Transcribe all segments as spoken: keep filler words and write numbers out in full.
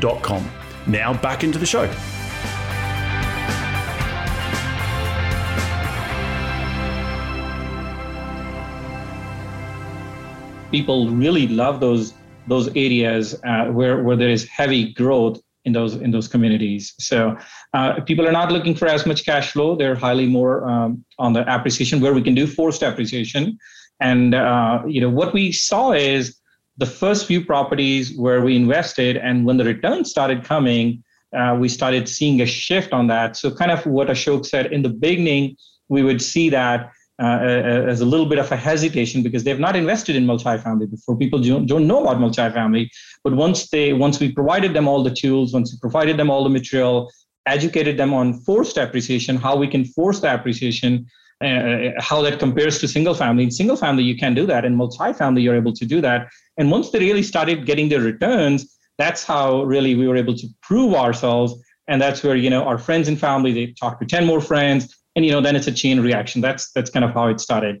dot com. Now back into the show. People really love those those areas uh, where where there is heavy growth in those in those communities. So uh, people are not looking for as much cash flow. They're highly more um, on the appreciation, where we can do forced appreciation. And uh, you know what we saw is, the first few properties where we invested, and when the returns started coming, uh, we started seeing a shift on that. So kind of what Ashok said in the beginning, we would see that uh, as a little bit of a hesitation because they've not invested in multifamily before. People don't, don't know about multifamily. But once they, once we provided them all the tools, once we provided them all the material, educated them on forced appreciation, how we can force the appreciation, Uh, how that compares to single family. In single family, you can do that. In multifamily, you're able to do that. And once they really started getting their returns, that's how really we were able to prove ourselves. And that's where, you know, our friends and family, they talked to ten more friends. And, you know, then it's a chain reaction. That's that's kind of how it started.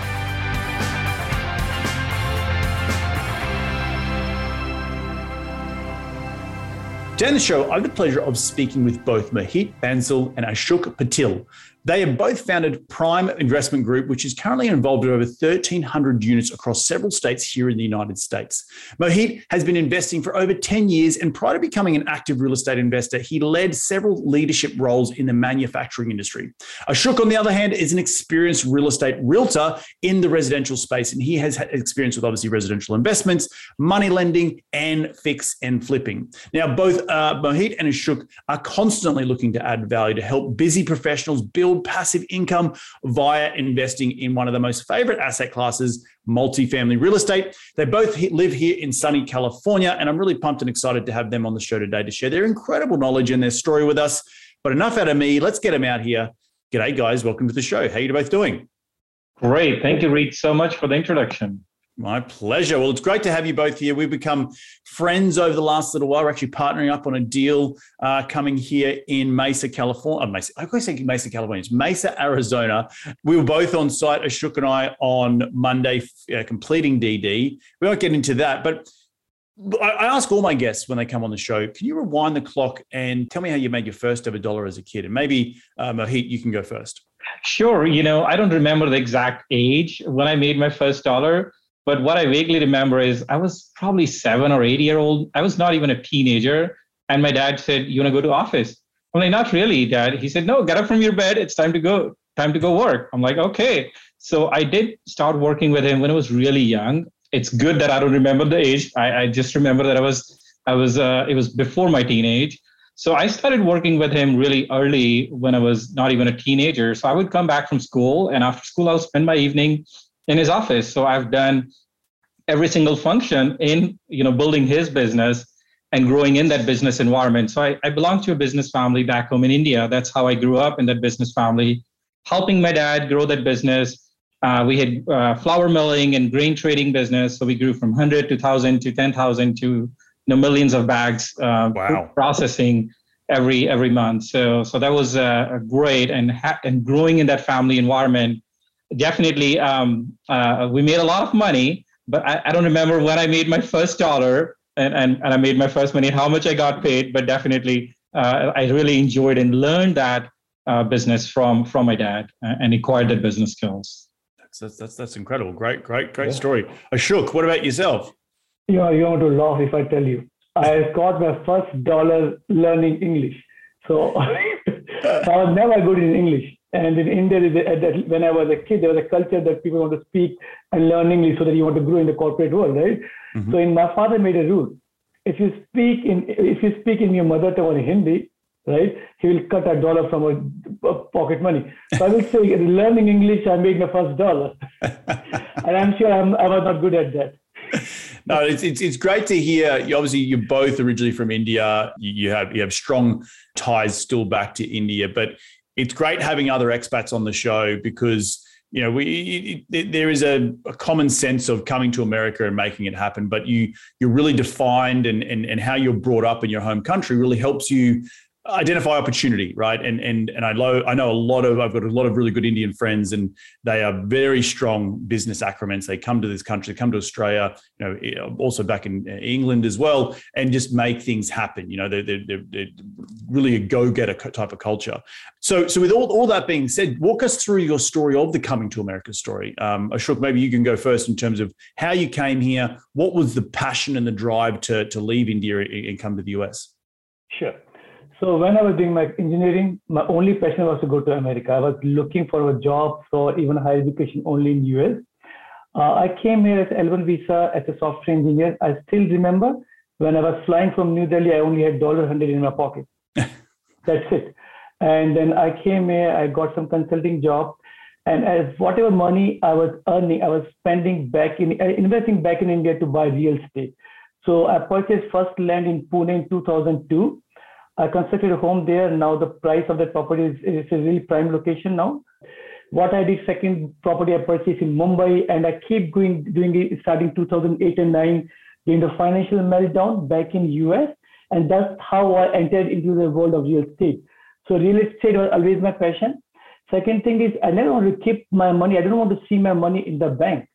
Today on the show, I have the pleasure of speaking with both Mohit Bansal and Ashok Patil. They have both founded Prime Investment Group, which is currently involved in over one thousand three hundred units across several states here in the United States. Mohit has been investing for over ten years, and prior to becoming an active real estate investor, he led several leadership roles in the manufacturing industry. Ashok, on the other hand, is an experienced real estate realtor in the residential space, and he has had experience with obviously residential investments, money lending, and fix and flipping. Now, both Uh, Mohit and Ashok are constantly looking to add value to help busy professionals build passive income via investing in one of the most favorite asset classes, multifamily real estate. They both live here in sunny California, and I'm really pumped and excited to have them on the show today to share their incredible knowledge and their story with us. But enough out of me. Let's get them out here. G'day, guys. Welcome to the show. How are you both doing? Great. Thank you, Reid, so much for the introduction. My pleasure. Well, it's great to have you both here. We've become friends over the last little while. We're actually partnering up on a deal uh, coming here in Mesa, California. Oh, Mesa. I always think Mesa, California. It's Mesa, Arizona. We were both on site, Ashok and I, on Monday, uh, completing D D. We won't get into that, but I ask all my guests when they come on the show, can you rewind the clock and tell me how you made your first ever dollar as a kid? And maybe, uh, Mohit, you can go first. Sure. You know, I don't remember the exact age when I made my first dollar, but what I vaguely remember is I was probably seven or eight year old. I was not even a teenager. And my dad said, you want to go to office? I'm like, not really, Dad. He said, no, get up from your bed. It's time to go, time to go work. I'm like, okay. So I did start working with him when I was really young. It's good that I don't remember the age. I, I just remember that I was, I was, uh, it was before my teenage. So I started working with him really early when I was not even a teenager. So I would come back from school, and after school, I'll spend my evening in his office. So I've done every single function in, you know, building his business and growing in that business environment. So I, I belong to a business family back home in India. That's how I grew up, in that business family, helping my dad grow that business. Uh, we had uh, flour milling and grain trading business. So we grew from one hundred to one thousand to ten thousand to you know, millions of bags uh, wow. processing every every month. So so that was uh, great. And ha- and growing in that family environment, definitely um, uh, we made a lot of money, but I, I don't remember when I made my first dollar and, and, and I made my first money, how much I got paid, but definitely uh, I really enjoyed and learned that uh, business from, from my dad and acquired that business skills. So that's, that's, that's incredible. Great, great, great yeah. story. Ashok, what about yourself? You are going to laugh if I tell you. I got my first dollar learning English. So I was never good in English. And in India, when I was a kid, there was a culture that people want to speak and learn English so that you want to grow in the corporate world, right? Mm-hmm. So in my father made a rule. If you speak in if you speak in your mother tongue or Hindi, right, he will cut a dollar from a pocket money. So I would say, learning English, I made my first dollar, and I'm sure I'm, I was not good at that. No, it's, it's it's great to hear. You, obviously, you're both originally from India. You, you have you have strong ties still back to India, but it's great having other expats on the show because you know we it, it, there is a, a common sense of coming to America and making it happen. But you you're really defined, and and and how you're brought up in your home country really helps you identify opportunity, right? And and and I know I know a lot of I've got a lot of really good Indian friends, and they are very strong business acromans. They come to this country, they come to Australia, you know, also back in England as well, and just make things happen. You know, they're they're, they're really a go-getter type of culture. So so with all, all that being said, walk us through your story of the coming to America story. Um, Ashok, maybe you can go first in terms of how you came here. What was the passion and the drive to to leave India and come to the U S? Sure. So when I was doing my engineering, my only passion was to go to America. I was looking for a job or even higher education only in U S. Uh, I came here as L one visa as a software engineer. I still remember when I was flying from New Delhi, I only had one hundred dollars in my pocket. That's it. And then I came here, I got some consulting job. And as whatever money I was earning, I was spending back in, investing back in India to buy real estate. So I purchased first land in Pune in two thousand two. I constructed a home there. Now the price of that property is, is a really prime location now. What I did, second property I purchased in Mumbai, and I keep going doing it starting two thousand eight and nine during the financial meltdown back in U S. And that's how I entered into the world of real estate. So real estate was always my passion. Second thing is I never want to keep my money. I don't want to see my money in the bank.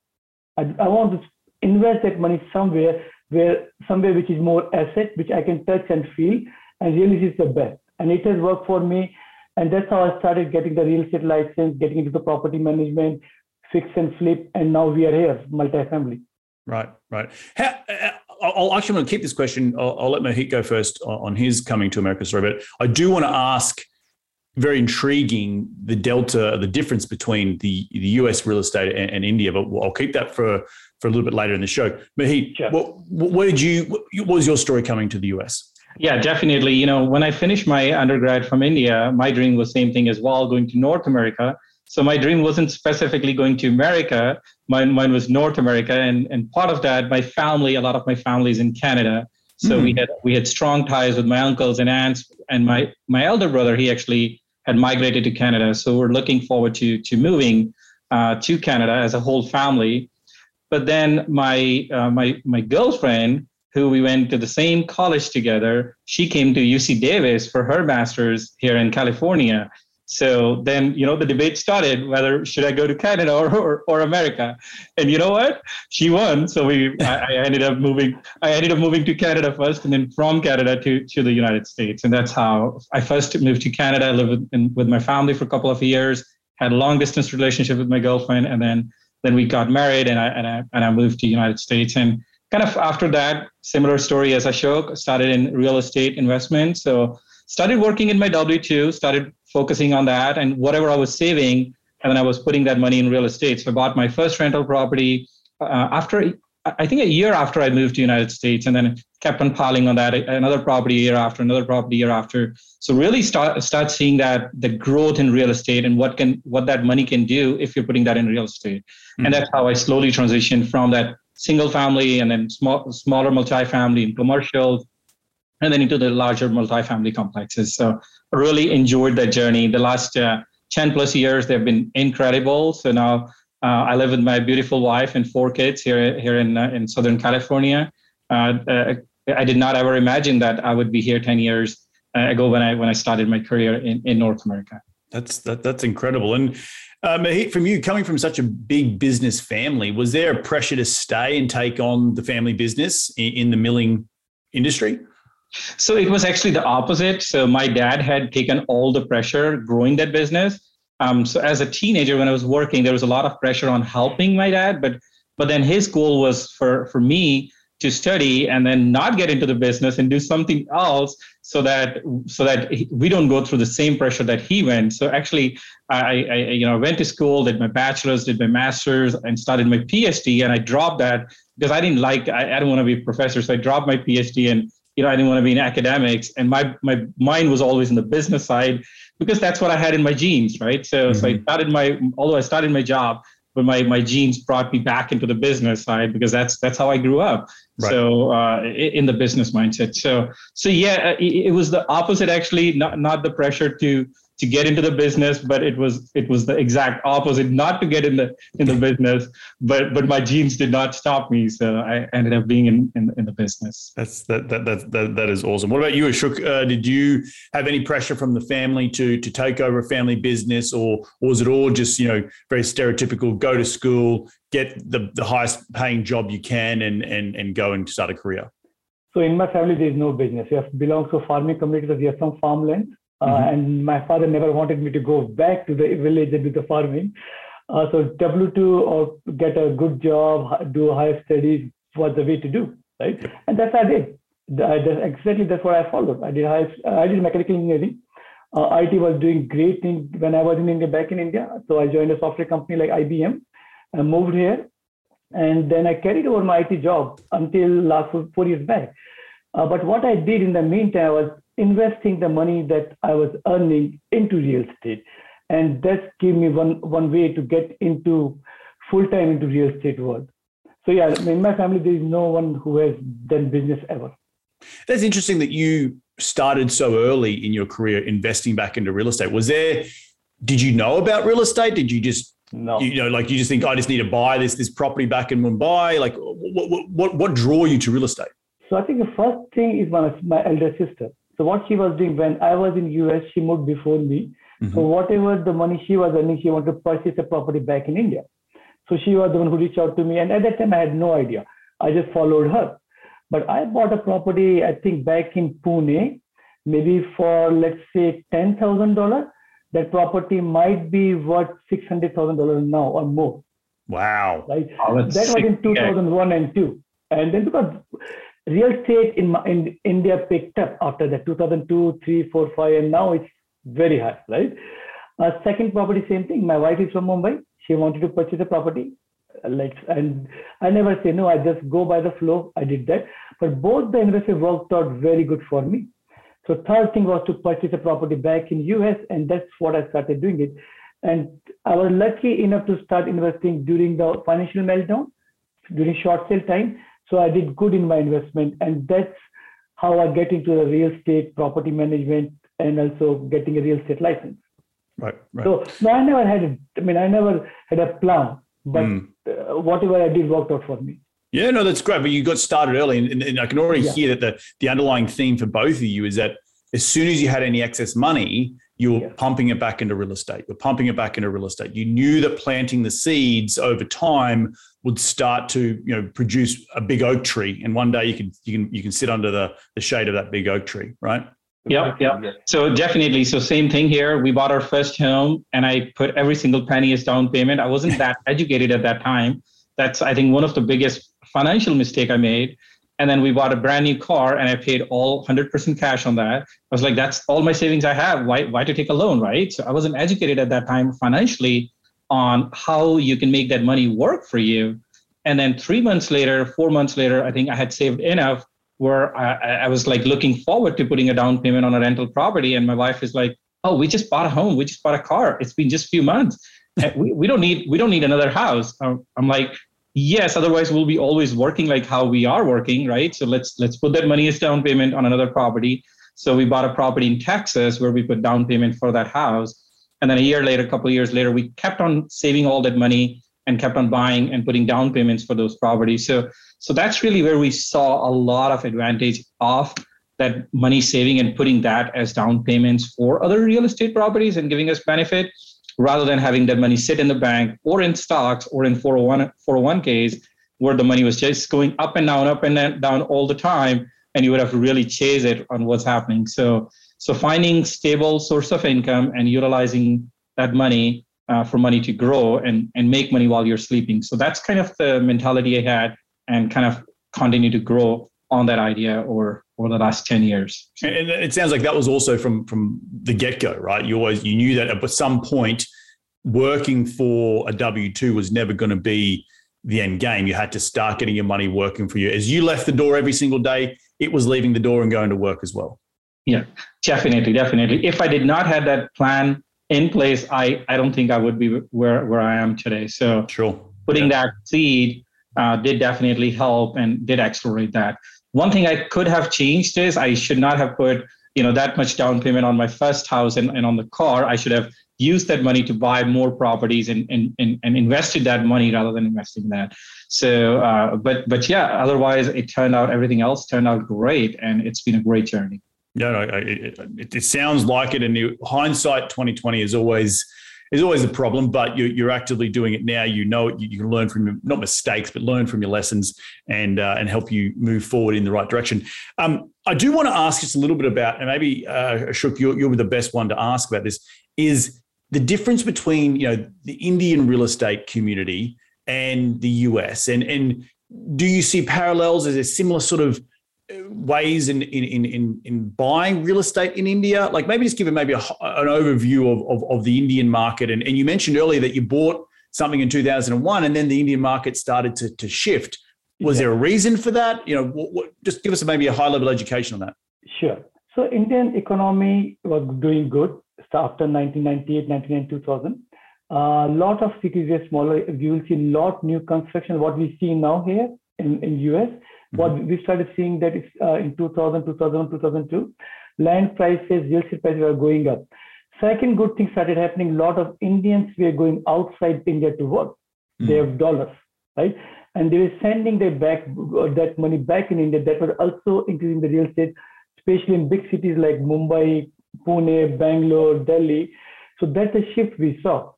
I, I want to invest that money somewhere where somewhere which is more asset, which I can touch and feel. And really, this is the best. And it has worked for me. And that's how I started getting the real estate license, getting into the property management, fix and flip. And now we are here, multifamily. Right, right. How, I'll actually want to keep this question. I'll, I'll let Mohit go first on his coming to America story. But I do want to ask, very intriguing, the delta, the difference between the, the U S real estate and, and India. But I'll keep that for, for a little bit later in the show. Mohit, sure. what, what, did you, what was your story coming to the U S? Yeah, definitely. You know, when I finished my undergrad from India, my dream was same thing as well, going to North America. So my dream wasn't specifically going to America. Mine, mine was North America. And, and part of that, my family, a lot of my family is in Canada. So mm-hmm. we had we had strong ties with my uncles and aunts, and my, my elder brother, he actually had migrated to Canada. So we're looking forward to, to moving uh, to Canada as a whole family. But then my uh, my my girlfriend, who we went to the same college together, she came to U C Davis for her master's here in California. So then, you know, the debate started whether should I go to Canada or, or, or America, and you know what, she won. So we, I, I ended up moving. I ended up moving to Canada first, and then from Canada to to the United States, and that's how I first moved to Canada. I lived with, in, with my family for a couple of years, had a long distance relationship with my girlfriend, and then then we got married, and I and I and I moved to the United States, and kind of after that, similar story as Ashok, started in real estate investment. So started working in my W two, started focusing on that, and whatever I was saving, and then I was putting that money in real estate. So I bought my first rental property uh, after, I think a year after I moved to the United States, and then kept on piling on that, another property year after, another property year after. So really start start seeing that the growth in real estate and what can what that money can do if you're putting that in real estate. Mm-hmm. And that's how I slowly transitioned from that single family and then small smaller multifamily and commercial, and then into the larger multifamily complexes. So I really enjoyed that journey. The last uh, ten plus years, they've been incredible. So now uh, I live with my beautiful wife and four kids here here in uh, in Southern California. Uh, uh, I did not ever imagine that I would be here ten years ago when I when I started my career in, in North America. That's that, that's incredible. And um, from you, coming from such a big business family, was there a pressure to stay and take on the family business in, in the milling industry? So it was actually the opposite. So my dad had taken all the pressure growing that business. Um, so as a teenager, when I was working, there was a lot of pressure on helping my dad. But but then his goal was for, for me to study and then not get into the business and do something else so that so that we don't go through the same pressure that he went. So actually, I, I you know went to school, did my bachelor's, did my master's, and started my PhD. And I dropped that because I didn't like, I, I don't want to be a professor. So I dropped my PhD and You know, I didn't want to be in academics, and my my mind was always in the business side because that's what I had in my genes, right? So, mm-hmm. so I started my although I started my job, but my my genes brought me back into the business side because that's that's how I grew up. Right. So uh, in the business mindset. So so yeah, it, it was the opposite actually, not not the pressure to to get into the business, but it was it was the exact opposite, not to get in the in the business, but but my genes did not stop me, so I ended up being in in, in the business. That's that that that that, that is awesome. What about you, Ashok? Uh, did you have any pressure from the family to to take over a family business, or, or was it all just you know very stereotypical? Go to school, get the the highest paying job you can, and and and go and start a career. So in my family, there is no business. We have belongs to a farming community. We have some farmland. Uh, mm-hmm. And my father never wanted me to go back to the village and do the farming. Uh, so W two or get a good job, do higher studies was the way to do, right? Yep. And that's what I did. I just, exactly that's what I followed. I did high, I did mechanical engineering. Uh, I T was doing great things when I was in India, back in India. So I joined a software company like I B M and moved here. And then I carried over my I T job until last four, four years back. Uh, but what I did in the meantime was investing the money that I was earning into real estate. And that gave me one, one way to get into full-time into real estate world. So yeah, in my family, there is no one who has done business ever. That's interesting that you started so early in your career investing back into real estate. Was there, did you know about real estate? Did you just, no. you know, like you just think, I just need to buy this, this property back in Mumbai? Like what, what, what, what draw you to real estate? So I think the first thing is my, my elder sister. So what she was doing when I was in U S, she moved before me. Mm-hmm. So whatever the money she was earning, she wanted to purchase a property back in India. So she was the one who reached out to me. And at that time, I had no idea. I just followed her. But I bought a property, I think, back in Pune, maybe for, let's say, ten thousand dollars. That property might be worth six hundred thousand dollars now or more. Wow. Right? Oh, that was sick. In two thousand one and two. And then because... real estate in, in India picked up after that, two thousand two, three, four, five, and now it's very high, right? Uh, second property, same thing. My wife is from Mumbai. She wanted to purchase a property. Let's, and I never say no, I just go by the flow. I did that. But both the investment worked out very good for me. So third thing was to purchase a property back in U S, and that's what I started doing it. And I was lucky enough to start investing during the financial meltdown, during short sale time. So I did good in my investment, and that's how I get into the real estate, property management, and also getting a real estate license. Right. right. So no, I never had. A, I mean, I never had a plan, but mm. uh, whatever I did worked out for me. Yeah, no, that's great. But you got started early, and, and, and I can already yeah. hear that the the underlying theme for both of you is that as soon as you had any excess money, You're yeah. pumping it back into real estate. You're pumping it back into real estate. You knew that planting the seeds over time would start to, you know, produce a big oak tree, and one day you can you can you can sit under the the shade of that big oak tree, right? Yep, yep. So definitely. So same thing here. We bought our first home, and I put every single penny as down payment. I wasn't that educated at that time. That's, I think, one of the biggest financial mistake I made. And then we bought a brand new car, and I paid all one hundred percent cash on that. I was like, that's all my savings I have. Why, why to take a loan, right? So I wasn't educated at that time financially on how you can make that money work for you. And then three months later, four months later, I think I had saved enough where I, I was like looking forward to putting a down payment on a rental property. And my wife is like, oh, we just bought a home. We just bought a car. It's been just a few months. we, we don't need, we don't need another house. I'm, I'm like, yes, otherwise we'll be always working like how we are working, right? So let's let's put that money as down payment on another property. So we bought a property in Texas where we put down payment for that house. And then a year later, a couple of years later, we kept on saving all that money and kept on buying and putting down payments for those properties. So so that's really where we saw a lot of advantage of that money saving and putting that as down payments for other real estate properties and giving us benefit, rather than having that money sit in the bank or in stocks or in four oh one Ks where the money was just going up and down, up and down all the time, and you would have to really chase it on what's happening. So so finding stable source of income and utilizing that money uh, for money to grow and, and make money while you're sleeping. So that's kind of the mentality I had and kind of continue to grow on that idea or over the last ten years. And it sounds like that was also from, from the get-go, right? You always, you knew that at some point working for a W two was never going to be the end game. You had to start getting your money working for you. As you left the door every single day, it was leaving the door and going to work as well. Yeah, definitely, definitely. If I did not have that plan in place, I, I don't think I would be where, where I am today. So sure. putting yeah. that seed uh, did definitely help and did accelerate that. One thing I could have changed is I should not have put, you know, that much down payment on my first house and, and on the car. I should have used that money to buy more properties and and and, and invested that money rather than investing that. So, uh, but but yeah, otherwise it turned out, everything else turned out great, and it's been a great journey. Yeah, no, it, it, it sounds like it. And hindsight twenty twenty is always is always a problem, but you, you're actively doing it now. You know it. You, you can learn from your, not mistakes, but learn from your lessons and uh, and help you move forward in the right direction. Um, I do want to ask just a little bit about, and maybe uh, Ashok, you're, you're the best one to ask about this, is the difference between, you know, the Indian real estate community and the U S, and and do you see parallels? Is there similar sort of ways in, in in in buying real estate in India? Like maybe just give it maybe a, an overview of, of, of the Indian market. And, and you mentioned earlier that you bought something in two thousand one and then the Indian market started to, to shift. Was yeah. there a reason for that? You know, what, what, just give us maybe a high level education on that. Sure. So Indian economy was doing good after nineteen ninety-eight, nineteen ninety-nine, two thousand. A uh, lot of cities were smaller. You will see a lot new construction, what we see now here in, in U S. What we started seeing that is uh, in two thousand, two thousand, two thousand two, land prices, real estate prices were going up. Second good thing started happening. A lot of Indians were going outside India to work. Mm. They have dollars, right? And they were sending their back uh, that money back in India. That was also increasing the real estate, especially in big cities like Mumbai, Pune, Bangalore, Delhi. So that's a shift we saw.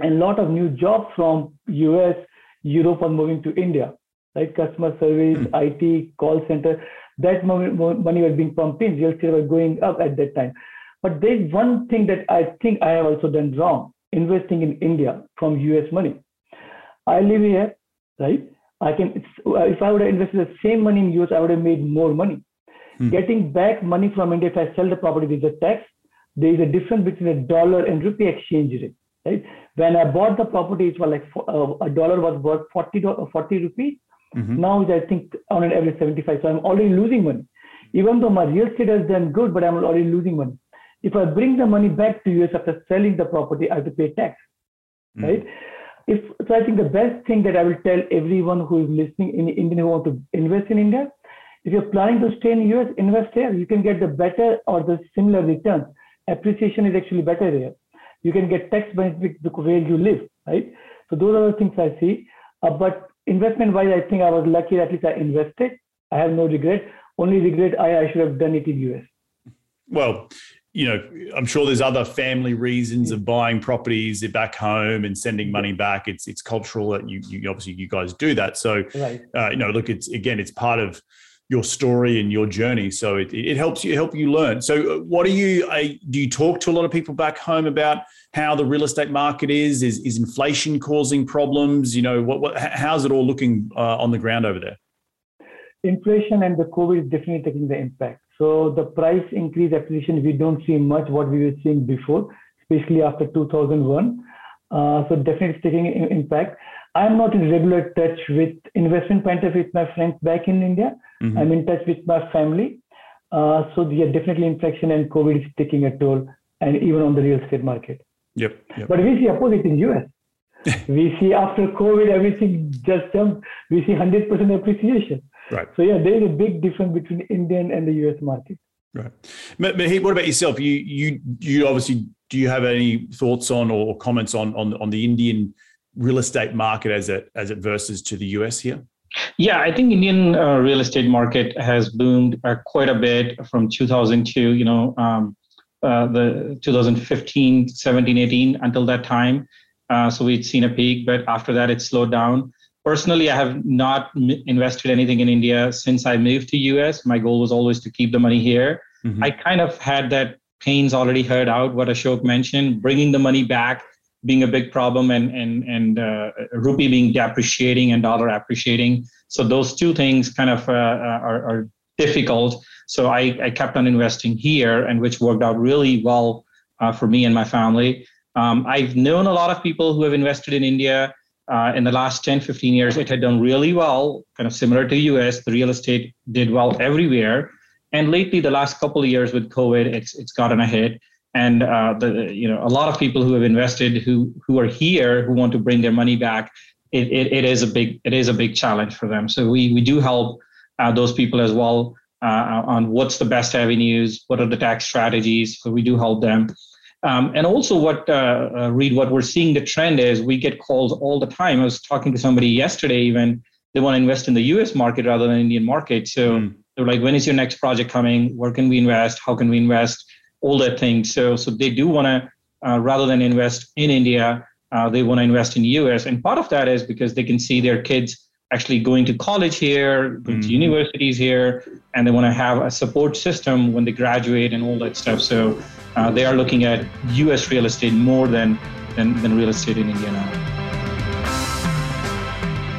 And a lot of new jobs from U S, Europe are moving to India. Right, customer service, I T, call center, that money was being pumped in, real estate was going up at that time. But there's one thing that I think I have also done wrong, investing in India from U S money. I live here, right? I can, if I would have invested the same money in U S, I would have made more money. Hmm. Getting back money from India, if I sell the property, there's a tax. There is a difference between a dollar and rupee exchange rate. Right? When I bought the property, it was like uh, a dollar was worth forty, forty rupees. Mm-hmm. Now I think on an average seventy-five, so I'm already losing money. Even though my real estate has done good, but I'm already losing money. If I bring the money back to U S after selling the property, I have to pay tax, mm-hmm. right? If so, I think the best thing that I will tell everyone who is listening in India who want to invest in India, if you're planning to stay in U S, invest here. You can get the better or the similar returns. Appreciation is actually better there. You can get tax benefits where you live, right? So those are the things I see, uh, but. Investment wise, I think I was lucky. At least I invested. I have no regret. Only regret I, I should have done it in U S. Well, you know, I'm sure there's other family reasons of buying properties back home and sending money back. It's it's cultural that you, you obviously you guys do that. So, right. uh, you know, look, it's again, it's part of your story and your journey. So it it helps you help you learn. So what do you uh, do? You talk to a lot of people back home about how the real estate market is. Is is inflation causing problems? You know, what what how's it all looking uh, on the ground over there? Inflation and the COVID is definitely taking the impact. So the price increase acquisition, we don't see much what we were seeing before, especially after two thousand one. Uh, so definitely it's taking an impact. I'm not in regular touch with investment point of view with my friends back in India. Mm-hmm. I'm in touch with my family. Uh, so yeah, definitely inflation and COVID is taking a toll, and even on the real estate market. Yep. yep. But we see opposite in U S. We see after COVID, everything just jumped. We see one hundred percent appreciation. Right. So yeah, there is a big difference between Indian and the U S market. Right. Mahit, what about yourself? You you you obviously do you have any thoughts on or comments on on on the Indian real estate market as it as it versus to the U S here? Yeah, I think Indian uh, real estate market has boomed uh, quite a bit from two thousand two. You know, um, uh, the twenty fifteen, seventeen, eighteen until that time. Uh, so we'd seen a peak, but after that it slowed down. Personally, I have not invested anything in India since I moved to U S. My goal was always to keep the money here. Mm-hmm. I kind of had that pains already heard out, what Ashok mentioned, bringing the money back being a big problem, and and and uh, rupee being depreciating and dollar appreciating. So those two things kind of uh, are, are difficult. So I, I kept on investing here, and which worked out really well uh, for me and my family. Um, I've known a lot of people who have invested in India. Uh, in the last ten, fifteen years, it had done really well, kind of similar to U S. The real estate did well everywhere. And lately, the last couple of years with COVID, it's it's gotten a hit. And uh, the you know a lot of people who have invested, who who are here, who want to bring their money back, it it, it is a big it is a big challenge for them. So we we do help uh, those people as well uh, on what's the best avenues, what are the tax strategies. So we do help them. Um, and also what, uh, uh, Reid, what we're seeing the trend is we get calls all the time. I was talking to somebody yesterday even, they want to invest in the U S market rather than Indian market. So mm. they're like, when is your next project coming? Where can we invest? How can we invest? All that thing. So so they do want to, uh, rather than invest in India, uh, they want to invest in U S. And part of that is because they can see their kids actually going to college here, going mm. to universities here, and they want to have a support system when they graduate and all that stuff. So uh, they are looking at U S real estate more than, than, than real estate in India now.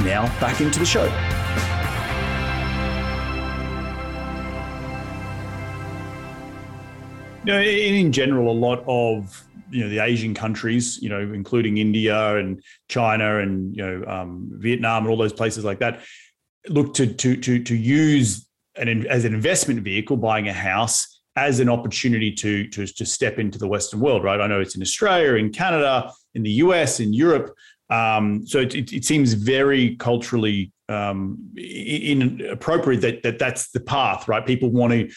Now back into the show. You know, in general, a lot of you know the Asian countries, you know, including India and China and you know um, Vietnam and all those places like that, look to to to to use an as an investment vehicle, buying a house as an opportunity to to to step into the Western world, right? I know it's in Australia, in Canada, in the U S, in Europe. Um, so it, it, it seems very culturally um, inappropriate that, that that's the path, right? People want to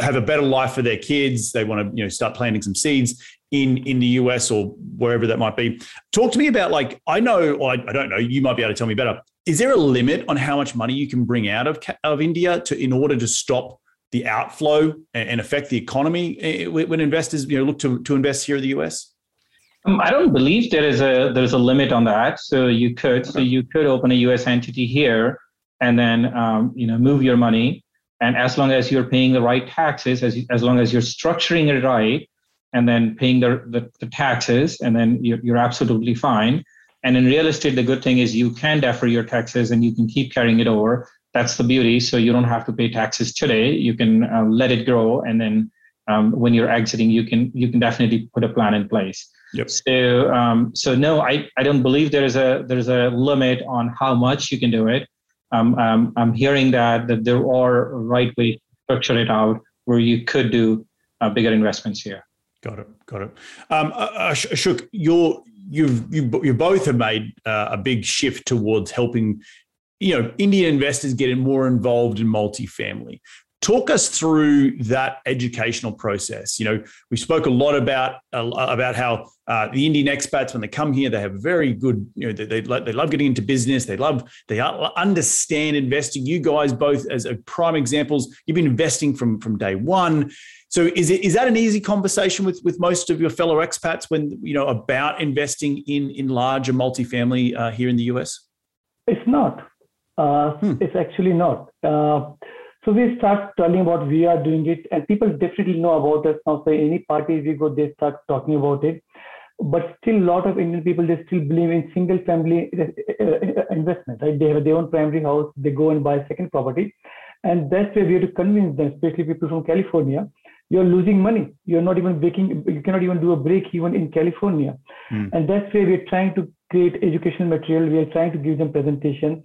have a better life for their kids. They want to, you know, start planting some seeds in, in the U S or wherever that might be. Talk to me about like, I know, or I, I don't know, you might be able to tell me better. Is there a limit on how much money you can bring out of, of India to, in order to stop the outflow and, and affect the economy when investors, you know, look to, to invest here in the U S? I don't believe there is a there's a limit on that. So you could so you could open a U S entity here, and then um, you know move your money, and as long as you're paying the right taxes, as as long as you're structuring it right, and then paying the the, the taxes, and then you're, you're absolutely fine. And in real estate, the good thing is you can defer your taxes, and you can keep carrying it over. That's the beauty. So you don't have to pay taxes today. You can uh, let it grow, and then um, when you're exiting, you can you can definitely put a plan in place. Yep. So, um, so no, I, I don't believe there is a there is a limit on how much you can do it. Um, um, I'm hearing that that there are right ways to structure it out where you could do uh, bigger investments here. Got it. Got it. Um, Ashok, you're, you've, you you both have made uh, a big shift towards helping, you know, Indian investors get more involved in multifamily. Talk us through that educational process. You know, we spoke a lot about uh, about how uh, the Indian expats, when they come here, they have very good, you know, they, they, they love getting into business. They love, they understand investing. You guys both as a prime examples, you've been investing from, from day one. So is it, is that an easy conversation with, with most of your fellow expats when, you know, about investing in, in larger multifamily uh, here in the U S? It's not. Uh, hmm. It's actually not. Uh, So we start telling about we are doing it, and people definitely know about us now. So any parties we go, they start talking about it. But still, a lot of Indian people, they still believe in single family investment, right? They have their own primary house, they go and buy a second property, and that's where we have to convince them, especially people from California. You're losing money. You're not even breaking. You cannot even do a break even in California, mm. and that's where we're trying to create educational material. We are trying to give them presentation.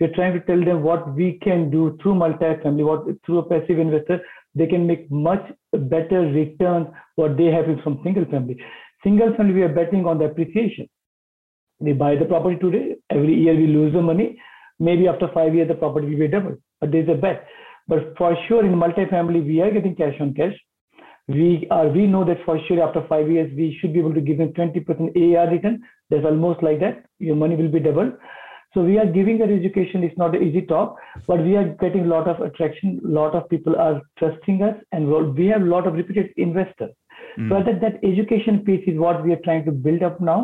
We're trying to tell them what we can do through multifamily, what through a passive investor, they can make much better returns what they have from single family. Single family, we are betting on the appreciation. They buy the property today. Every year we lose the money. Maybe after five years, the property will be double, but there's a bet. But for sure in multifamily, we are getting cash on cash. We are, we know that for sure after five years, we should be able to give them twenty percent A R return. That's almost like that. Your money will be doubled. So we are giving that education. It's not an easy talk, but we are getting a lot of attraction. A lot of people are trusting us, and we have a lot of repeated investors. Mm. So that, that education piece is what we are trying to build up now,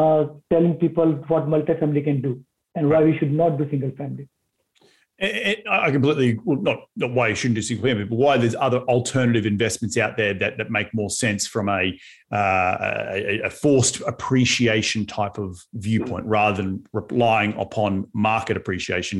uh, telling people what multifamily can do and why we should not do single family. And I completely, well, not, not why you shouldn't do single family, but why there's other alternative investments out there that, that make more sense from a, uh, a, a forced appreciation type of viewpoint rather than relying upon market appreciation.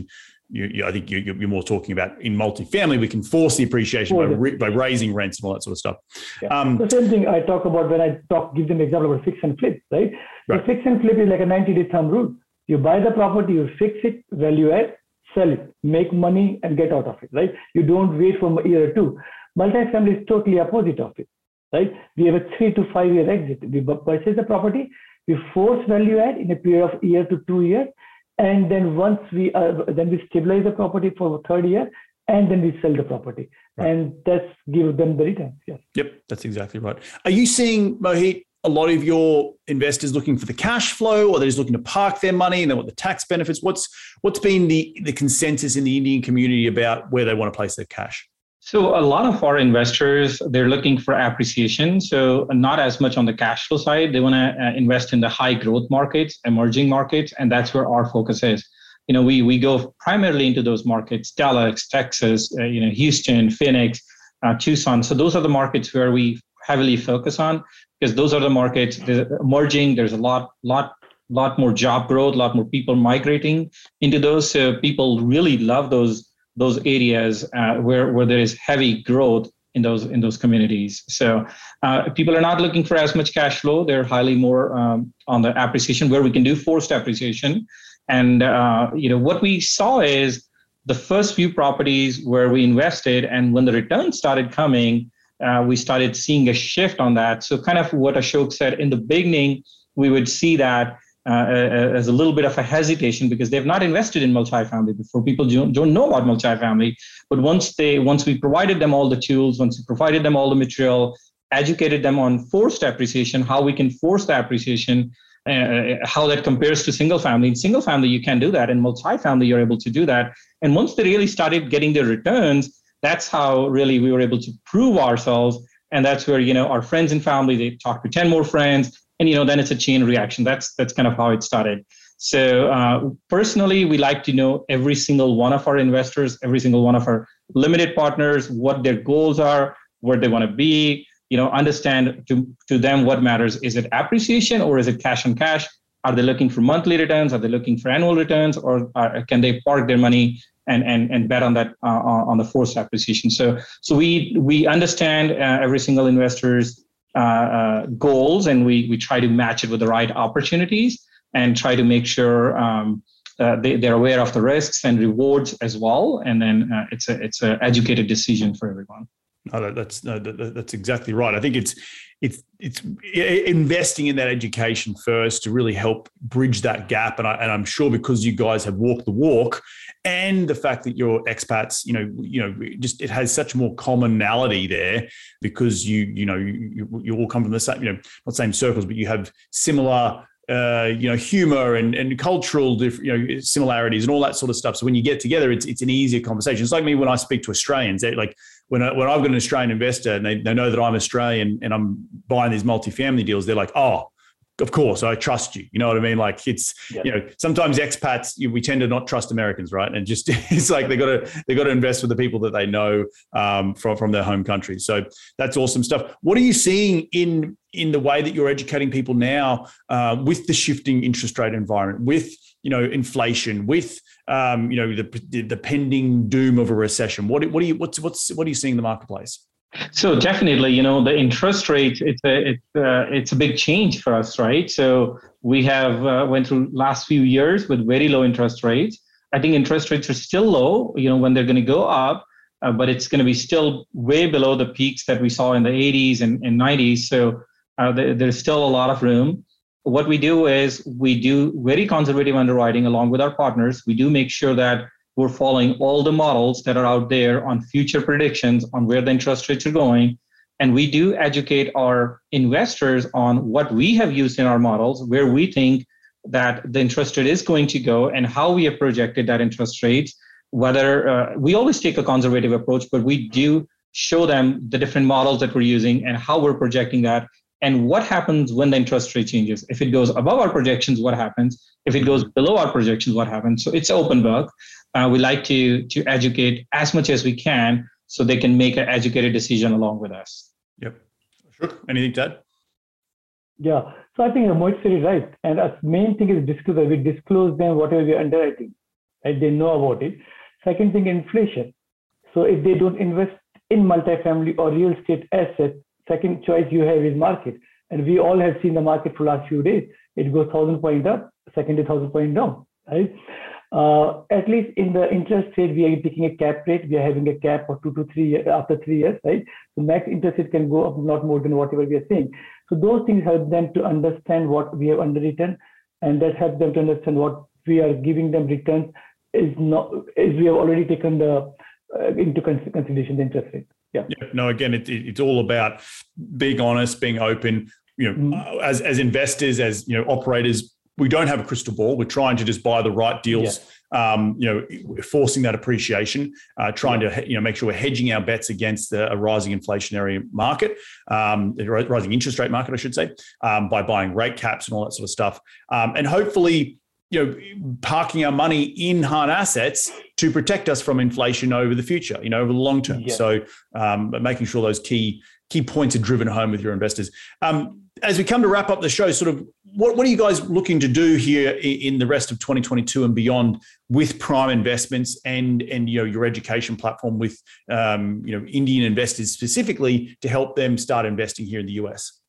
You, you, I think you, you're more talking about in multifamily, we can force the appreciation by, re, by raising rents and all that sort of stuff. Yeah. Um, the same thing I talk about when I talk, give them an example of fix and flip, right? right? The fix and flip is like a ninety day thumb rule. You buy the property, you fix it, value add, sell it, make money and get out of it, right? You don't wait for a year or two. Multifamily is totally opposite of it, right? We have a three to five year exit. We purchase the property, we force value add in a period of year to two years. And then once we are, then we stabilize the property for the third year, and then we sell the property. Right. And that's give them the returns. Yes. Yep, that's exactly right. Are you seeing, Mohit, a lot of your investors looking for the cash flow, or they're just looking to park their money and they want the tax benefits? What's what's been the, the consensus in the Indian community about where they want to place their cash? So a lot of our investors, they're looking for appreciation. So not as much on the cash flow side. They want to invest in the high growth markets, emerging markets, and that's where our focus is. You know, we we go primarily into those markets: Dallas, Texas, uh, you know, Houston, Phoenix, uh, Tucson. So those are the markets where we heavily focus on, because those are the markets emerging. There's a lot, lot, lot more job growth, a lot more people migrating into those. So people really love those those areas uh, where where there is heavy growth in those in those communities. So uh, people are not looking for as much cash flow. They're highly more um, on the appreciation, where we can do forced appreciation. And uh, you know what we saw is the first few properties where we invested, and when the returns started coming, Uh, we started seeing a shift on that. So kind of what Ashok said in the beginning, we would see that uh, as a little bit of a hesitation, because they've not invested in multifamily before. People don't, don't know about multifamily. But once they, once we provided them all the tools, once we provided them all the material, educated them on forced appreciation, how we can force the appreciation, uh, how that compares to single family. In single family, you can't do that. In multifamily, you're able to do that. And once they really started getting their returns, that's how really we were able to prove ourselves. And that's where, you know, our friends and family, they talk to ten more friends, and, you know, then it's a chain reaction. That's, that's kind of how it started. So uh, personally, we like to know every single one of our investors, every single one of our limited partners, what their goals are, where they want to be, you know, understand to, to them what matters. Is it appreciation or is it cash on cash? Are they looking for monthly returns? Are they looking for annual returns? Or are, can they park their money and and and bet on that uh, on the forced appreciation? So so we we understand uh, every single investor's uh, uh, goals, and we we try to match it with the right opportunities, and try to make sure um, uh, they they're aware of the risks and rewards as well. And then uh, it's a it's an educated decision for everyone. No, that's no, that's exactly right. I think it's it's it's investing in that education first to really help bridge that gap. And I and I'm sure because you guys have walked the walk, and the fact that you're expats, you know, you know, just it has such more commonality there because you you know you, you all come from the same, you know, not same circles, but you have similar. Uh, you know, humor and and cultural diff- you know similarities and all that sort of stuff. So when you get together, it's it's an easier conversation. It's like me when I speak to Australians. They, like when I, when I've got an Australian investor and they, they know that I'm Australian and I'm buying these multifamily deals, they're like, oh, of course, I trust you. You know what I mean? Like it's yeah. you know sometimes expats you, we tend to not trust Americans, right? And just it's like they got to they got to invest with the people that they know um, from from their home country. So that's awesome stuff. What are you seeing in in the way that you're educating people now uh, with the shifting interest rate environment, with you know inflation, with um, you know the the pending doom of a recession? What what are you what's what's what are you seeing in the marketplace? So definitely, you know, the interest rate, it's a, it's a, it's a big change for us, right? So we have uh, went through last few years with very low interest rates. I think interest rates are still low, you know, when they're going to go up, uh, but it's going to be still way below the peaks that we saw in the eighties and, and nineties. So uh, there, there's still a lot of room. What we do is we do very conservative underwriting along with our partners. We do make sure that we're following all the models that are out there on future predictions on where the interest rates are going. And we do educate our investors on what we have used in our models, where we think that the interest rate is going to go and how we have projected that interest rate. Whether uh, we always take a conservative approach, but we do show them the different models that we're using and how we're projecting that and what happens when the interest rate changes. If it goes above our projections, what happens? If it goes below our projections, what happens? So it's open book. Uh, we like to to educate as much as we can so they can make an educated decision along with us. Yep. Sure. Anything to add? Yeah. So I think Mohit said it right. And our main thing is disclosure. We disclose them whatever we're underwriting, right? They know about it. Second thing, inflation. So if they don't invest in multifamily or real estate assets, second choice you have is market. And we all have seen the market for the last few days. It goes one thousand point up, second day one thousand point down, right? Uh, at least in the interest rate, we are taking a cap rate. We are having a cap of two to three years, after three years, right? So max interest rate can go up not more than whatever we are saying. So those things help them to understand what we have underwritten, and that helps them to understand what we are giving them returns is not is we have already taken the uh, into consideration the interest rate. Yeah. yeah no, again, it, it, it's all about being honest, being open. You know, mm-hmm. as as investors, as you know, operators. We don't have a crystal ball. We're trying to just buy the right deals, yeah. um, you know, forcing that appreciation, uh, trying yeah. to, you know, make sure we're hedging our bets against the, a rising inflationary market, um, rising interest rate market, I should say, um, by buying rate caps and all that sort of stuff. Um, and hopefully, you know, parking our money in hard assets to protect us from inflation over the future, you know, over the long term. Yeah. So um, but making sure those key key points are driven home with your investors. Um, as we come to wrap up the show, sort of what, what are you guys looking to do here in the rest of twenty twenty-two and beyond with Prime Investments and, and you know, your education platform with um, you know, Indian investors specifically to help them start investing here in the U S?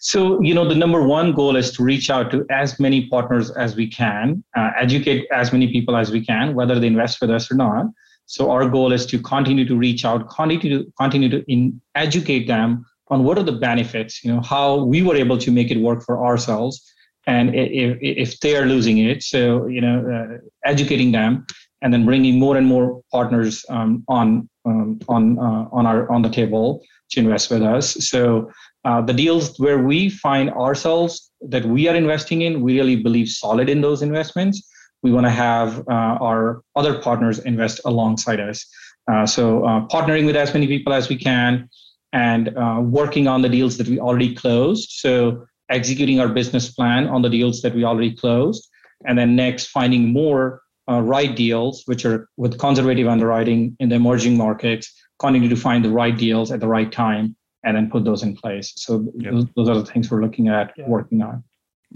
So, you know, the number one goal is to reach out to as many partners as we can, uh, educate as many people as we can, whether they invest with us or not. So our goal is to continue to reach out, continue to continue to in, educate them on what are the benefits, you know, how we were able to make it work for ourselves and if, if they are losing it. So, you know, uh, educating them and then bringing more and more partners um, on um, on uh, on our on the table to invest with us. So uh, the deals where we find ourselves that we are investing in, we really believe solid in those investments. We want to have uh, our other partners invest alongside us. Uh, so uh, partnering with as many people as we can and uh, working on the deals that we already closed. So executing our business plan on the deals that we already closed. And then next, finding more uh, right deals, which are with conservative underwriting in the emerging markets, continue to find the right deals at the right time and then put those in place. So yep. those, those are the things we're looking at yeah. working on.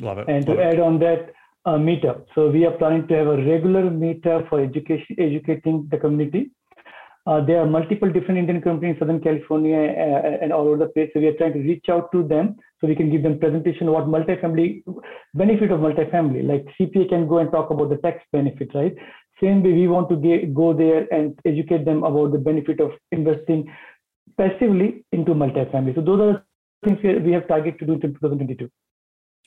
Love it. And Love to it. add on that, a meetup. So we are planning to have a regular meetup for education, educating the community. Uh, there are multiple different Indian companies in Southern California uh, and all over the place. So we are trying to reach out to them so we can give them presentation about multifamily, benefit of multifamily. Like C P A can go and talk about the tax benefit, right? Same way we want to get, go there and educate them about the benefit of investing passively into multifamily. So those are the things we have targeted to do till twenty twenty-two.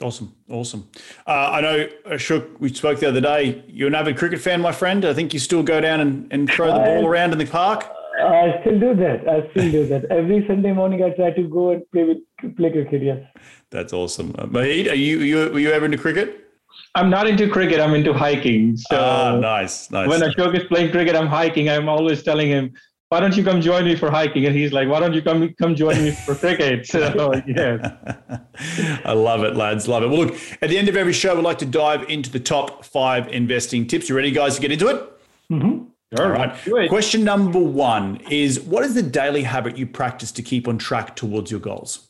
Awesome. Awesome. Uh, I know, Ashok, we spoke the other day. You're an avid cricket fan, my friend. I think you still go down and, and throw the I, ball around in the park. I still do that. I still do that. Every Sunday morning, I try to go and play with play cricket. Yes. That's awesome. Uh, Mohit, are you, you, were you ever into cricket? I'm not into cricket. I'm into hiking. So ah, nice, nice. When Ashok is playing cricket, I'm hiking. I'm always telling him, why don't you come join me for hiking? And he's like, why don't you come come join me for cricket? So, yeah. I love it, lads. Love it. Well, look, at the end of every show, we'd like to dive into the top five investing tips. You ready, guys, to get into it? Mm-hmm. All right. Good. Question number one is, what is the daily habit you practice to keep on track towards your goals?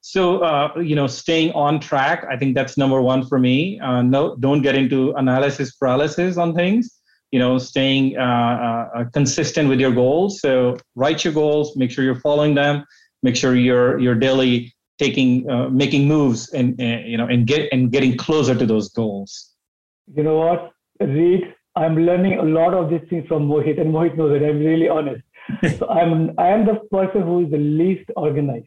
So, uh, you know, staying on track, I think that's number one for me. Uh, no, don't get into analysis paralysis on things. You know, staying uh, uh, consistent with your goals. So write your goals, make sure you're following them, make sure you're you're daily taking, uh, making moves, and, and you know, and get and getting closer to those goals. You know what, Reed, I'm learning a lot of these things from Mohit, and Mohit knows it. I'm really honest. So I'm I am the person who is the least organized.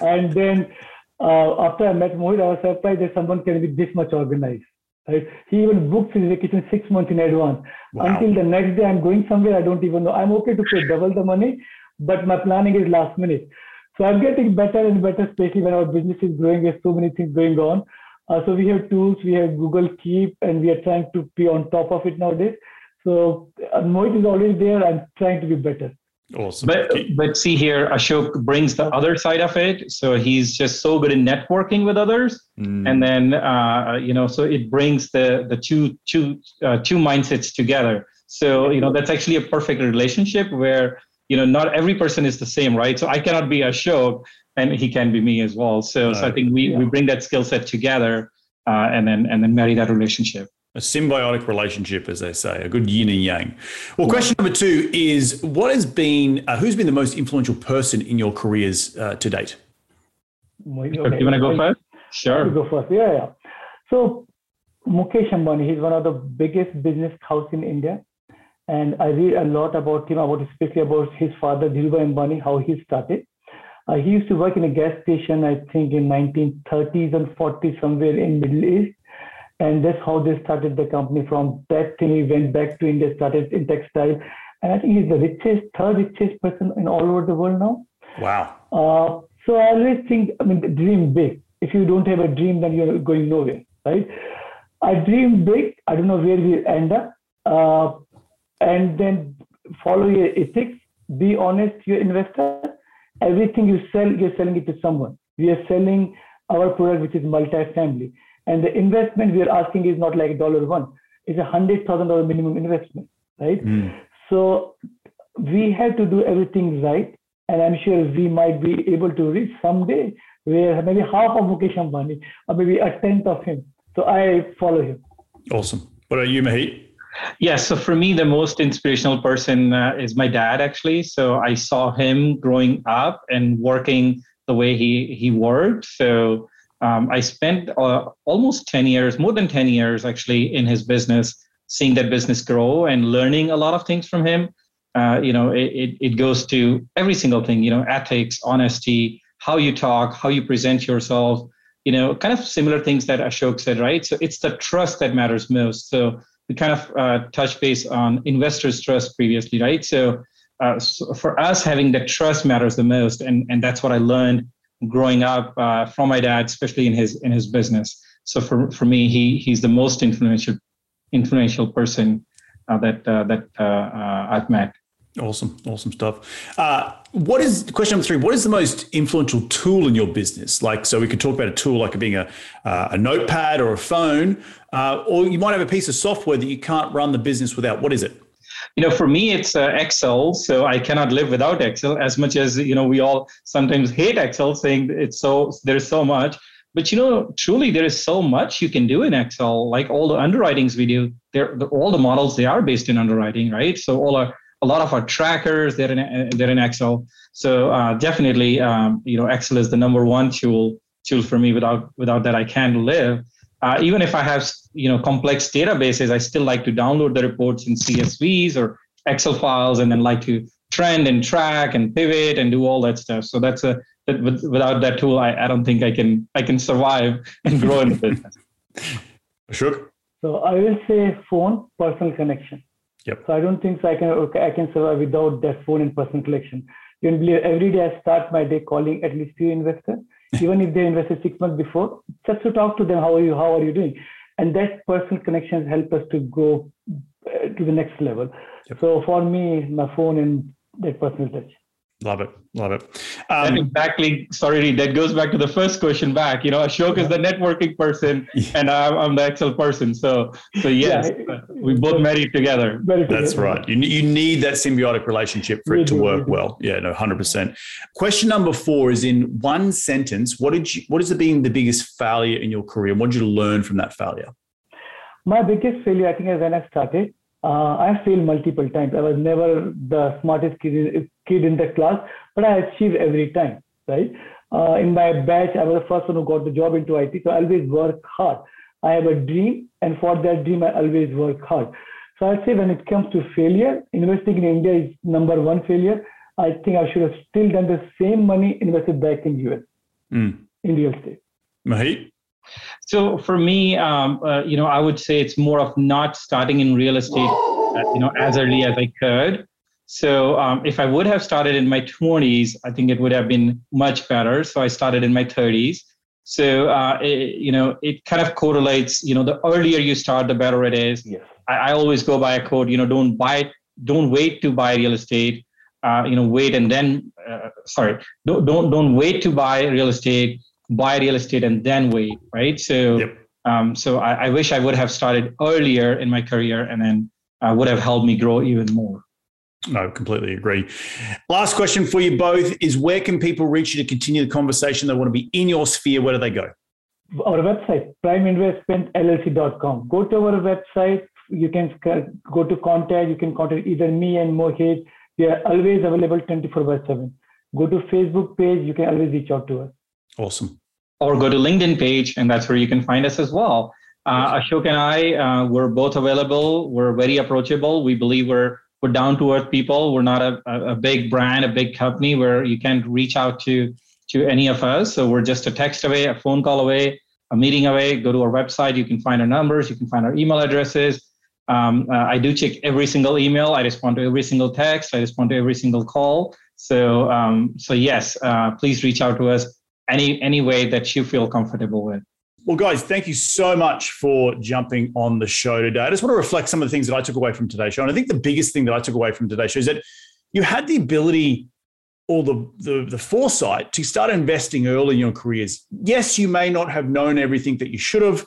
And then uh, after I met Mohit, I was surprised that someone can be this much organized. Right? He even booked his vacation six months in advance. Wow. Until the next day I'm going somewhere, I don't even know. I'm okay to pay double the money, but my planning is last minute. So I'm getting better and better, especially when our business is growing. There's so many things going on. Uh, so we have tools, we have Google Keep, and we are trying to be on top of it nowadays. So uh, Mohit is always there. I'm trying to be better. Awesome. But, but see here, Ashok brings the other side of it. So he's just so good in networking with others. Mm. And then, uh, you know, so it brings the, the two, two, uh, two mindsets together. So, you know, that's actually a perfect relationship where, you know, not every person is the same, right? So I cannot be Ashok and he can be me as well. So, no. so I think we, yeah. we bring that skill set together uh, and then and then marry that relationship. A symbiotic relationship, as they say, a good yin and yang. Well, question number two is, what has been, uh, who's been the most influential person in your careers uh, to date? Okay. Do you want to go first? Sure. Go first. Yeah, yeah. So Mukesh Ambani, he's one of the biggest business house in India. And I read a lot about him, about especially about his father, Dhirubhai Ambani, how he started. Uh, he used to work in a gas station, I think in nineteen thirties and forties, somewhere in Middle East. And that's how they started the company. From that thing, he went back to India, started in textile. And I think he's the richest, third richest person in all over the world now. Wow. Uh, so I always think, I mean, dream big. If you don't have a dream, then you're going nowhere, right? I dream big. I don't know where we'll end up. Uh, and then follow your ethics. Be honest, your investor. Everything you sell, you're selling it to someone. We are selling our product, which is multifamily. And the investment we are asking is not like dollar one. It's a one hundred thousand dollars minimum investment, right? Mm. So we have to do everything right. And I'm sure we might be able to reach someday where maybe half of Mukesh Ambani or maybe a tenth of him. So I follow him. Awesome. What are you, Mahit? Yeah, so for me, the most inspirational person uh, is my dad, actually. So I saw him growing up and working the way he, he worked. So Um, I spent uh, almost ten years, more than ten years actually, in his business, seeing that business grow and learning a lot of things from him. Uh, you know, it, it goes to every single thing, you know, ethics, honesty, how you talk, how you present yourself, you know, kind of similar things that Ashok said, right? So it's the trust that matters most. So we kind of uh, touched base on investors' trust previously, right? So, uh, so for us, having that trust matters the most. And, and that's what I learned growing up uh, from my dad, especially in his in his business. So for, for me, he he's the most influential influential person uh, that uh, that uh, uh, I've met. Awesome, awesome stuff. Uh, what is question number three? What is the most influential tool in your business? Like, so we could talk about a tool like being a uh, a notepad or a phone, uh, or you might have a piece of software that you can't run the business without. What is it? You know, for me, it's uh, Excel. So I cannot live without Excel, as much as, you know, we all sometimes hate Excel, saying it's so, there's so much. But, you know, truly, there is so much you can do in Excel. Like all the underwritings we do, they're, all the models, they are based in underwriting, right? So all our, a lot of our trackers, they're in, they're in Excel. So uh, definitely, um, you know, Excel is the number one tool tool for me. Without without that, I can't live. Uh, even if I have, you know, complex databases, I still like to download the reports in C S Vs or Excel files, and then like to trend and track and pivot and do all that stuff. So that's a that with, without that tool, I, I don't think I can I can survive and grow in the business. Ashok? So I will say phone, personal connection. Yep. So I don't think so I can okay, I can survive without that phone and personal connection. You can believe every day I start my day calling at least few investors, even if they invested six months before, just to talk to them. How are you? How are you doing? And that personal connections help us to go to the next level. Yep. So for me, my phone and that personal touch. Love it. Love it. Um, that exactly. Sorry, that goes back to the first question back. You know, Ashok yeah. is the networking person yeah. and I'm, I'm the Excel person. So, so yes, yeah. we both married together. That's right. You, you need that symbiotic relationship for it to work well. Yeah, no, one hundred percent. Question number four is in one sentence. What did you, what has been the biggest failure in your career? What did you learn from that failure? My biggest failure, I think, is when I started. Uh, I failed multiple times. I was never the smartest kid, kid in the class, but I achieved every time, right? Uh, in my batch, I was the first one who got the job into I T, so I always work hard. I have a dream, and for that dream, I always work hard. So I'd say when it comes to failure, investing in India is number one failure. I think I should have still done the same money invested back in U S, mm. in real estate. Mahit? So for me, um, uh, you know, I would say it's more of not starting in real estate, uh, you know, as early as I could. So um, if I would have started in my twenties, I think it would have been much better. So I started in my thirties. So, uh, it, you know, it kind of correlates, you know, the earlier you start, the better it is. Yeah. I, I always go by a quote, you know, don't buy, don't wait to buy real estate, uh, you know, wait and then, uh, sorry, don't, don't, don't wait to buy real estate. Buy real estate and then wait, right? So yep. um, so I, I wish I would have started earlier in my career and then uh, would have helped me grow even more. No, completely agree. Last question for you both is where can people reach you to continue the conversation? They want to be in your sphere. Where do they go? Our website, prime investment l l c dot com. Go to our website. You can go to contact. You can contact either me and Mohit. We are always available twenty-four by seven. Go to Facebook page. You can always reach out to us. Awesome. Or go to LinkedIn page, and that's where you can find us as well. Uh, Ashok and I, uh, we're both available. We're very approachable. We believe we're we're down-to-earth people. We're not a, a big brand, a big company where you can't reach out to, to any of us. So we're just a text away, a phone call away, a meeting away. Go to our website. You can find our numbers. You can find our email addresses. Um, uh, I do check every single email. I respond to every single text. I respond to every single call. So, um, so yes, uh, please reach out to us. Any, any way that you feel comfortable with. Well, guys, thank you so much for jumping on the show today. I just want to reflect some of the things that I took away from today's show. And I think the biggest thing that I took away from today's show is that you had the ability or the, the, the foresight to start investing early in your careers. Yes, you may not have known everything that you should have,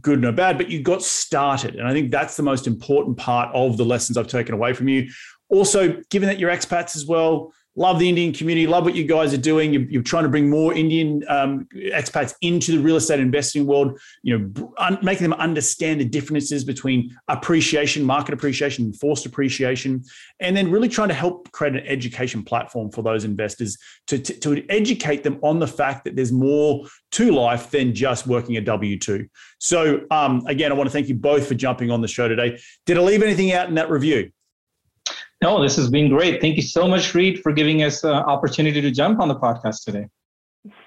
good or bad, but you got started. And I think that's the most important part of the lessons I've taken away from you. Also, given that you're expats as well, love the Indian community, love what you guys are doing. You're, you're trying to bring more Indian um, expats into the real estate investing world, you know, un- making them understand the differences between appreciation, market appreciation, and forced appreciation, and then really trying to help create an education platform for those investors to, to, to educate them on the fact that there's more to life than just working a W two. So um, again, I want to thank you both for jumping on the show today. Did I leave anything out in that review? No, this has been great. Thank you so much, Reid, for giving us an opportunity to jump on the podcast today.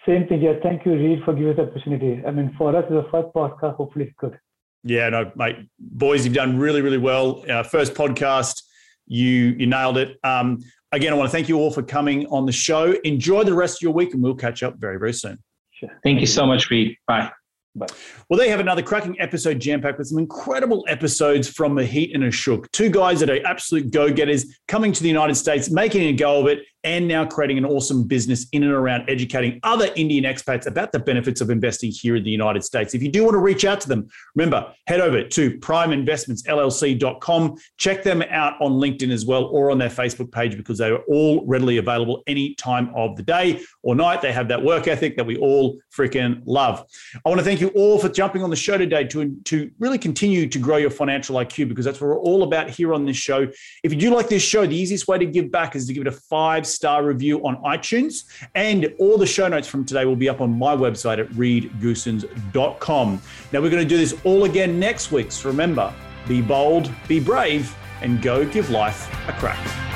Same thing here. Thank you, Reid, for giving us the opportunity. I mean, for us, it's the first podcast. Hopefully it's good. Yeah, no, mate. Boys, you've done really, really well. Our first podcast, you you nailed it. Um, again, I want to thank you all for coming on the show. Enjoy the rest of your week, and we'll catch up very, very soon. Sure. Thank, thank you so much, Reid. Bye. But. Well, there you have another cracking episode jam-packed with some incredible episodes from Mohit and Ashok, two guys that are absolute go-getters coming to the United States, making a go of it, and now creating an awesome business in and around educating other Indian expats about the benefits of investing here in the United States. If you do want to reach out to them, remember, head over to prime investments l l c dot com. Check them out on LinkedIn as well or on their Facebook page because they are all readily available any time of the day or night. They have that work ethic that we all freaking love. I want to thank you all for jumping on the show today to, to really continue to grow your financial I Q because that's what we're all about here on this show. If you do like this show, the easiest way to give back is to give it a five-star review on iTunes, and all the show notes from today will be up on my website at reid goosens dot com. Now, we're going to do this all again next week. So remember, be bold, be brave, and go give life a crack.